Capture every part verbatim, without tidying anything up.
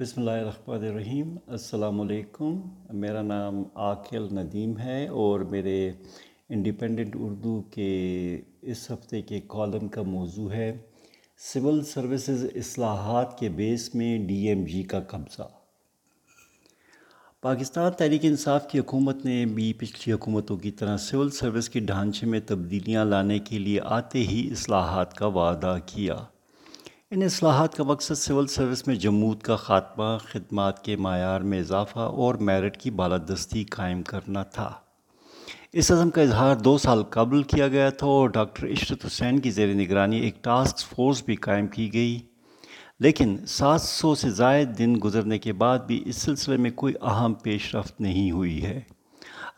بسم اللہ الرحمن الرحیم۔ السلام علیکم، میرا نام عاقل ندیم ہے اور میرے انڈیپینڈنٹ اردو کے اس ہفتے کے کالم کا موضوع ہے سول سروسز اصلاحات کے بیس میں ڈی ایم جی کا قبضہ۔ پاکستان تحریک انصاف کی حکومت نے بھی پچھلی حکومتوں کی طرح سول سروس کے ڈھانچے میں تبدیلیاں لانے کے لیے آتے ہی اصلاحات کا وعدہ کیا۔ ان اصلاحات کا مقصد سول سروس میں جمود کا خاتمہ، خدمات کے معیار میں اضافہ اور میرٹ کی بالادستی قائم کرنا تھا۔ اس عزم کا اظہار دو سال قبل کیا گیا تھا اور ڈاکٹر عشرت حسین کی زیر نگرانی ایک ٹاسک فورس بھی قائم کی گئی، لیکن سات سو سے زائد دن گزرنے کے بعد بھی اس سلسلے میں کوئی اہم پیش رفت نہیں ہوئی ہے۔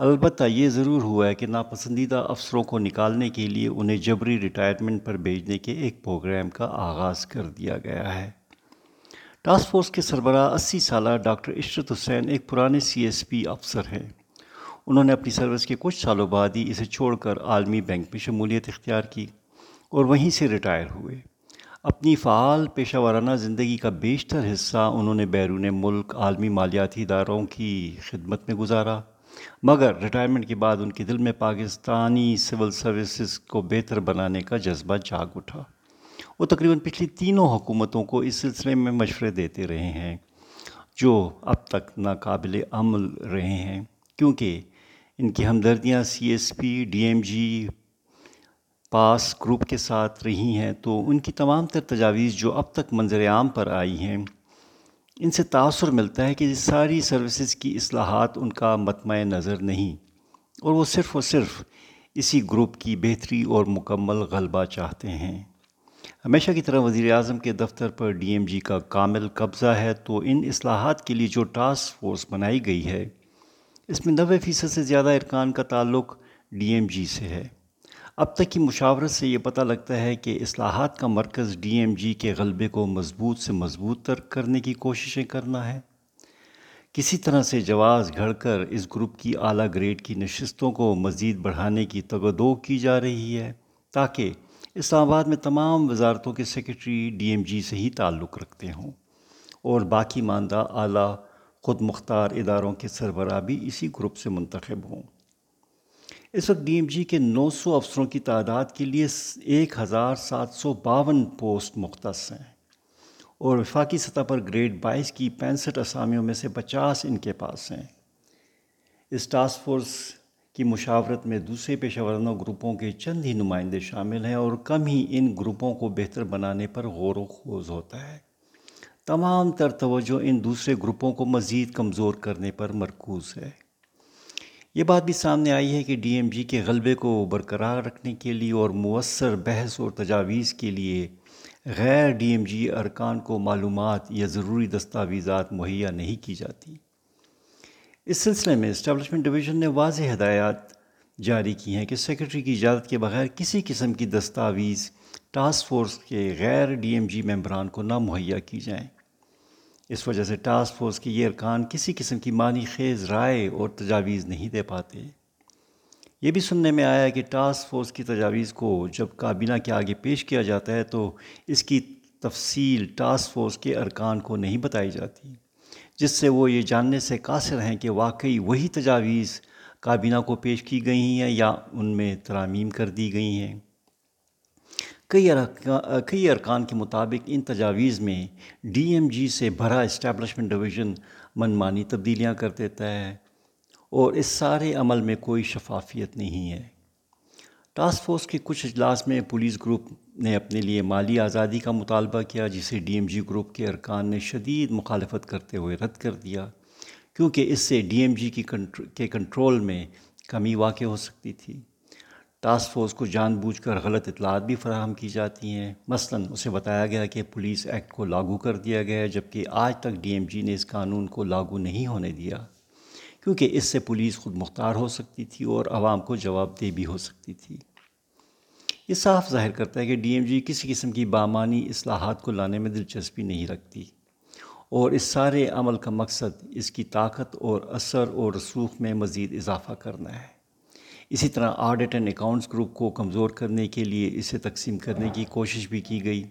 البتہ یہ ضرور ہوا ہے کہ ناپسندیدہ افسروں کو نکالنے کے لیے انہیں جبری ریٹائرمنٹ پر بھیجنے کے ایک پروگرام کا آغاز کر دیا گیا ہے۔ ٹاسک فورس کے سربراہ اسی سالہ ڈاکٹر عشرت حسین ایک پرانے سی ایس پی افسر ہیں۔ انہوں نے اپنی سروس کے کچھ سالوں بعد ہی اسے چھوڑ کر عالمی بینک میں شمولیت اختیار کی اور وہیں سے ریٹائر ہوئے۔ اپنی فعال پیشہ ورانہ زندگی کا بیشتر حصہ انہوں نے بیرون ملک عالمی مالیاتی اداروں کی خدمت میں گزارا، مگر ریٹائرمنٹ کے بعد ان کے دل میں پاکستانی سول سروسز کو بہتر بنانے کا جذبہ جاگ اٹھا۔ وہ تقریباً پچھلی تینوں حکومتوں کو اس سلسلے میں مشورے دیتے رہے ہیں جو اب تک ناقابل عمل رہے ہیں، کیونکہ ان کی ہمدردیاں C S P D M G PAS group کے ساتھ رہی ہیں، تو ان کی تمام تر تجاویز جو اب تک منظر عام پر آئی ہیں ان سے تاثر ملتا ہے کہ ساری سروسز کی اصلاحات ان کا مطمع نظر نہیں، اور وہ صرف اور صرف اسی گروپ کی بہتری اور مکمل غلبہ چاہتے ہیں۔ ہمیشہ کی طرح وزیراعظم کے دفتر پر ڈی ایم جی کا کامل قبضہ ہے، تو ان اصلاحات کے لیے جو ٹاسک فورس بنائی گئی ہے اس میں نوے فیصد سے زیادہ ارکان کا تعلق ڈی ایم جی سے ہے۔ اب تک کی مشاورت سے یہ پتہ لگتا ہے کہ اصلاحات کا مرکز ڈی ایم جی کے غلبے کو مضبوط سے مضبوط تر کرنے کی کوششیں کرنا ہے، کسی طرح سے جواز گھڑ کر اس گروپ کی اعلیٰ گریڈ کی نشستوں کو مزید بڑھانے کی تگدو کی جا رہی ہے، تاکہ اسلام آباد میں تمام وزارتوں کے سیکرٹری ڈی ایم جی سے ہی تعلق رکھتے ہوں اور باقی ماندہ اعلیٰ خود مختار اداروں کے سربراہ بھی اسی گروپ سے منتخب ہوں۔ اس وقت ڈی ایم جی کے نو سو افسروں کی تعداد کے لیے ایک ہزار سات سو باون پوسٹ مختص ہیں، اور وفاقی سطح پر گریڈ بائیس کی پینسٹھ اسامیوں میں سے پچاس ان کے پاس ہیں۔ اس ٹاسک فورس کی مشاورت میں دوسرے پیشہ ورانہ گروپوں کے چند ہی نمائندے شامل ہیں، اور کم ہی ان گروپوں کو بہتر بنانے پر غور و خوض ہوتا ہے۔ تمام تر توجہ ان دوسرے گروپوں کو مزید کمزور کرنے پر مرکوز ہے۔ یہ بات بھی سامنے آئی ہے کہ ڈی ایم جی کے غلبے کو برقرار رکھنے کے لیے اور مؤثر بحث اور تجاویز کے لیے غیر ڈی ایم جی ارکان کو معلومات یا ضروری دستاویزات مہیا نہیں کی جاتی۔ اس سلسلے میں اسٹیبلشمنٹ ڈویژن نے واضح ہدایات جاری کی ہیں کہ سیکرٹری کی اجازت کے بغیر کسی قسم کی دستاویز ٹاسک فورس کے غیر ڈی ایم جی ممبران کو نہ مہیا کی جائیں۔ اس وجہ سے ٹاسک فورس کے یہ ارکان کسی قسم کی معنی خیز رائے اور تجاویز نہیں دے پاتے۔ یہ بھی سننے میں آیا کہ ٹاسک فورس کی تجاویز کو جب کابینہ کے آگے پیش کیا جاتا ہے تو اس کی تفصیل ٹاسک فورس کے ارکان کو نہیں بتائی جاتی، جس سے وہ یہ جاننے سے قاصر ہیں کہ واقعی وہی تجاویز کابینہ کو پیش کی گئی ہیں یا ان میں ترامیم کر دی گئی ہیں۔ کئی ارکان کئی ارکان کے مطابق ان تجاویز میں ڈی ایم جی سے بھرا اسٹیبلشمنٹ ڈویژن من مانی تبدیلیاں کر دیتا ہے، اور اس سارے عمل میں کوئی شفافیت نہیں ہے۔ ٹاسک فورس کے کچھ اجلاس میں پولیس گروپ نے اپنے لیے مالی آزادی کا مطالبہ کیا، جسے ڈی ایم جی گروپ کے ارکان نے شدید مخالفت کرتے ہوئے رد کر دیا، کیونکہ اس سے ڈی ایم جی کی کے کنٹرول میں کمی واقع ہو سکتی تھی۔ ٹاسک فورس کو جان بوجھ کر غلط اطلاعات بھی فراہم کی جاتی ہیں، مثلاً اسے بتایا گیا کہ پولیس ایکٹ کو لاگو کر دیا گیا ہے، جبکہ آج تک ڈی ایم جی نے اس قانون کو لاگو نہیں ہونے دیا، کیونکہ اس سے پولیس خود مختار ہو سکتی تھی اور عوام کو جواب دہ بھی ہو سکتی تھی۔ یہ صاف ظاہر کرتا ہے کہ ڈی ایم جی کسی قسم کی بامانی اصلاحات کو لانے میں دلچسپی نہیں رکھتی، اور اس سارے عمل کا مقصد اس کی طاقت اور اثر اور رسوخ میں مزید اضافہ کرنا ہے۔ اسی طرح آڈٹ اینڈ اکاؤنٹس گروپ کو کمزور کرنے کے لیے اسے تقسیم کرنے کی کوشش بھی کی گئی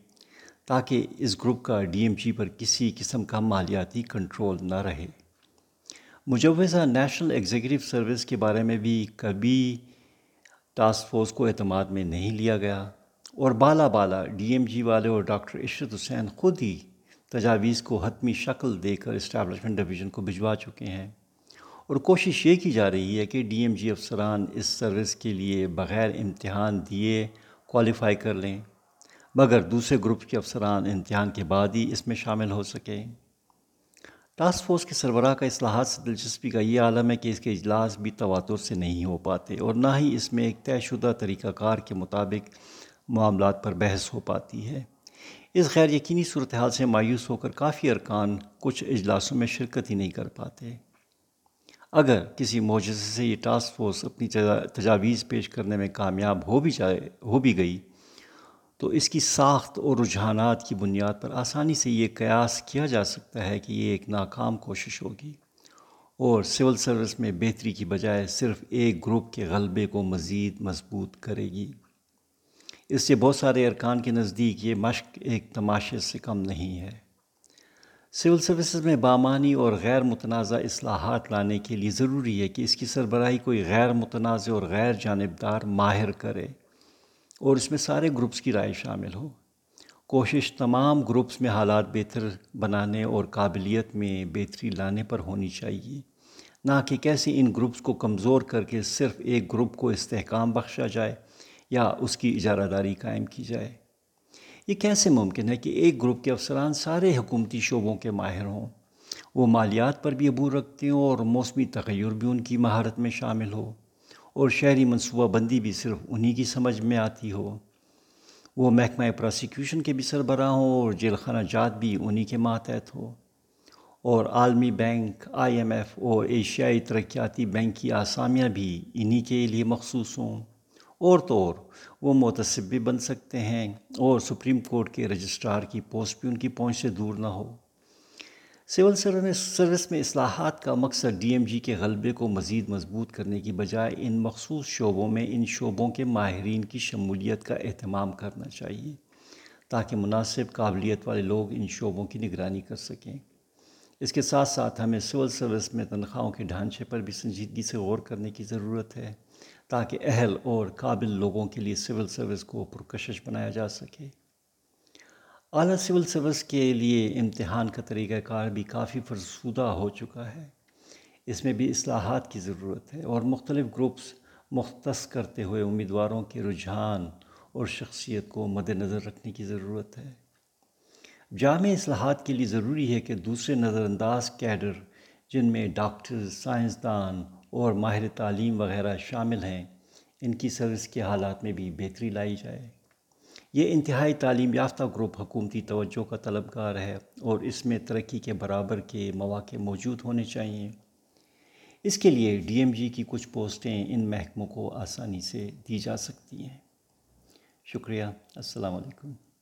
تاکہ اس گروپ کا ڈی ایم جی پر کسی قسم کا مالیاتی کنٹرول نہ رہے۔ مجوزہ نیشنل ایگزیکٹو سروس کے بارے میں بھی کبھی ٹاسک فورس کو اعتماد میں نہیں لیا گیا، اور بالا بالا ڈی ایم جی والے اور ڈاکٹر عشرت حسین خود ہی تجاویز کو حتمی شکل دے کر اسٹیبلشمنٹ ڈویژن کو بھجوا چکے ہیں، اور کوشش یہ کی جا رہی ہے کہ ڈی ایم جی افسران اس سروس کے لیے بغیر امتحان دیے کوالیفائی کر لیں، مگر دوسرے گروپ کے افسران امتحان کے بعد ہی اس میں شامل ہو سکیں۔ ٹاسک فورس کے سربراہ کا اصلاحات سے دلچسپی کا یہ عالم ہے کہ اس کے اجلاس بھی تواتر سے نہیں ہو پاتے، اور نہ ہی اس میں ایک طے شدہ طریقہ کار کے مطابق معاملات پر بحث ہو پاتی ہے۔ اس غیر یقینی صورتحال سے مایوس ہو کر کافی ارکان کچھ اجلاسوں میں شرکت ہی نہیں کر پاتے۔ اگر کسی معجزے سے یہ ٹاسک فورس اپنی تجاویز پیش کرنے میں کامیاب ہو بھی جائے ہو بھی گئی تو اس کی ساخت اور رجحانات کی بنیاد پر آسانی سے یہ قیاس کیا جا سکتا ہے کہ یہ ایک ناکام کوشش ہوگی، اور سول سروس میں بہتری کی بجائے صرف ایک گروپ کے غلبے کو مزید مضبوط کرے گی۔ اس سے بہت سارے ارکان کے نزدیک یہ مشق ایک تماشے سے کم نہیں ہے۔ سول سروسز میں بامانی اور غیر متنازع اصلاحات لانے کے لیے ضروری ہے کہ اس کی سربراہی کوئی غیر متنازع اور غیر جانبدار ماہر کرے، اور اس میں سارے گروپس کی رائے شامل ہو۔ کوشش تمام گروپس میں حالات بہتر بنانے اور قابلیت میں بہتری لانے پر ہونی چاہیے، نہ کہ کیسے ان گروپس کو کمزور کر کے صرف ایک گروپ کو استحکام بخشا جائے یا اس کی اجارہ داری قائم کی جائے۔ یہ کیسے ممکن ہے کہ ایک گروپ کے افسران سارے حکومتی شعبوں کے ماہر ہوں، وہ مالیات پر بھی عبور رکھتے ہوں، اور موسمی تغیر بھی ان کی مہارت میں شامل ہو، اور شہری منصوبہ بندی بھی صرف انہی کی سمجھ میں آتی ہو، وہ محکمہ پراسیکیوشن کے بھی سربراہ ہوں اور جیل خانہ جات بھی انہی کے ماتحت ہو، اور عالمی بینک، آئی ایم ایف اور ایشیائی ترقیاتی بینک کی آسامیاں بھی انہی کے لیے مخصوص ہوں، اور تو اور وہ متصب بھی بن سکتے ہیں، اور سپریم کورٹ کے رجسٹرار کی پوسٹ بھی ان کی پہنچ سے دور نہ ہو۔ سول سروس میں اصلاحات کا مقصد ڈی ایم جی کے غلبے کو مزید مضبوط کرنے کی بجائے ان مخصوص شعبوں میں ان شعبوں کے ماہرین کی شمولیت کا اہتمام کرنا چاہیے، تاکہ مناسب قابلیت والے لوگ ان شعبوں کی نگرانی کر سکیں۔ اس کے ساتھ ساتھ ہمیں سول سروس میں تنخواہوں کے ڈھانچے پر بھی سنجیدگی سے غور کرنے کی ضرورت ہے، تاکہ اہل اور قابل لوگوں کے لیے سول سروس کو پرکشش بنایا جا سکے۔ اعلیٰ سول سروس کے لیے امتحان کا طریقہ کار بھی کافی فرسودہ ہو چکا ہے، اس میں بھی اصلاحات کی ضرورت ہے، اور مختلف گروپس مختص کرتے ہوئے امیدواروں کے رجحان اور شخصیت کو مد نظر رکھنے کی ضرورت ہے۔ جامع اصلاحات کے لیے ضروری ہے کہ دوسرے نظر انداز کیڈر، جن میں ڈاکٹرز، سائنسدان اور ماہر تعلیم وغیرہ شامل ہیں، ان کی سروس کے حالات میں بھی بہتری لائی جائے۔ یہ انتہائی تعلیم یافتہ گروپ حکومتی توجہ کا طلبگار ہے، اور اس میں ترقی کے برابر کے مواقع موجود ہونے چاہیے۔ اس کے لیے ڈی ایم جی کی کچھ پوسٹیں ان محکموں کو آسانی سے دی جا سکتی ہیں۔ شکریہ، السلام علیکم۔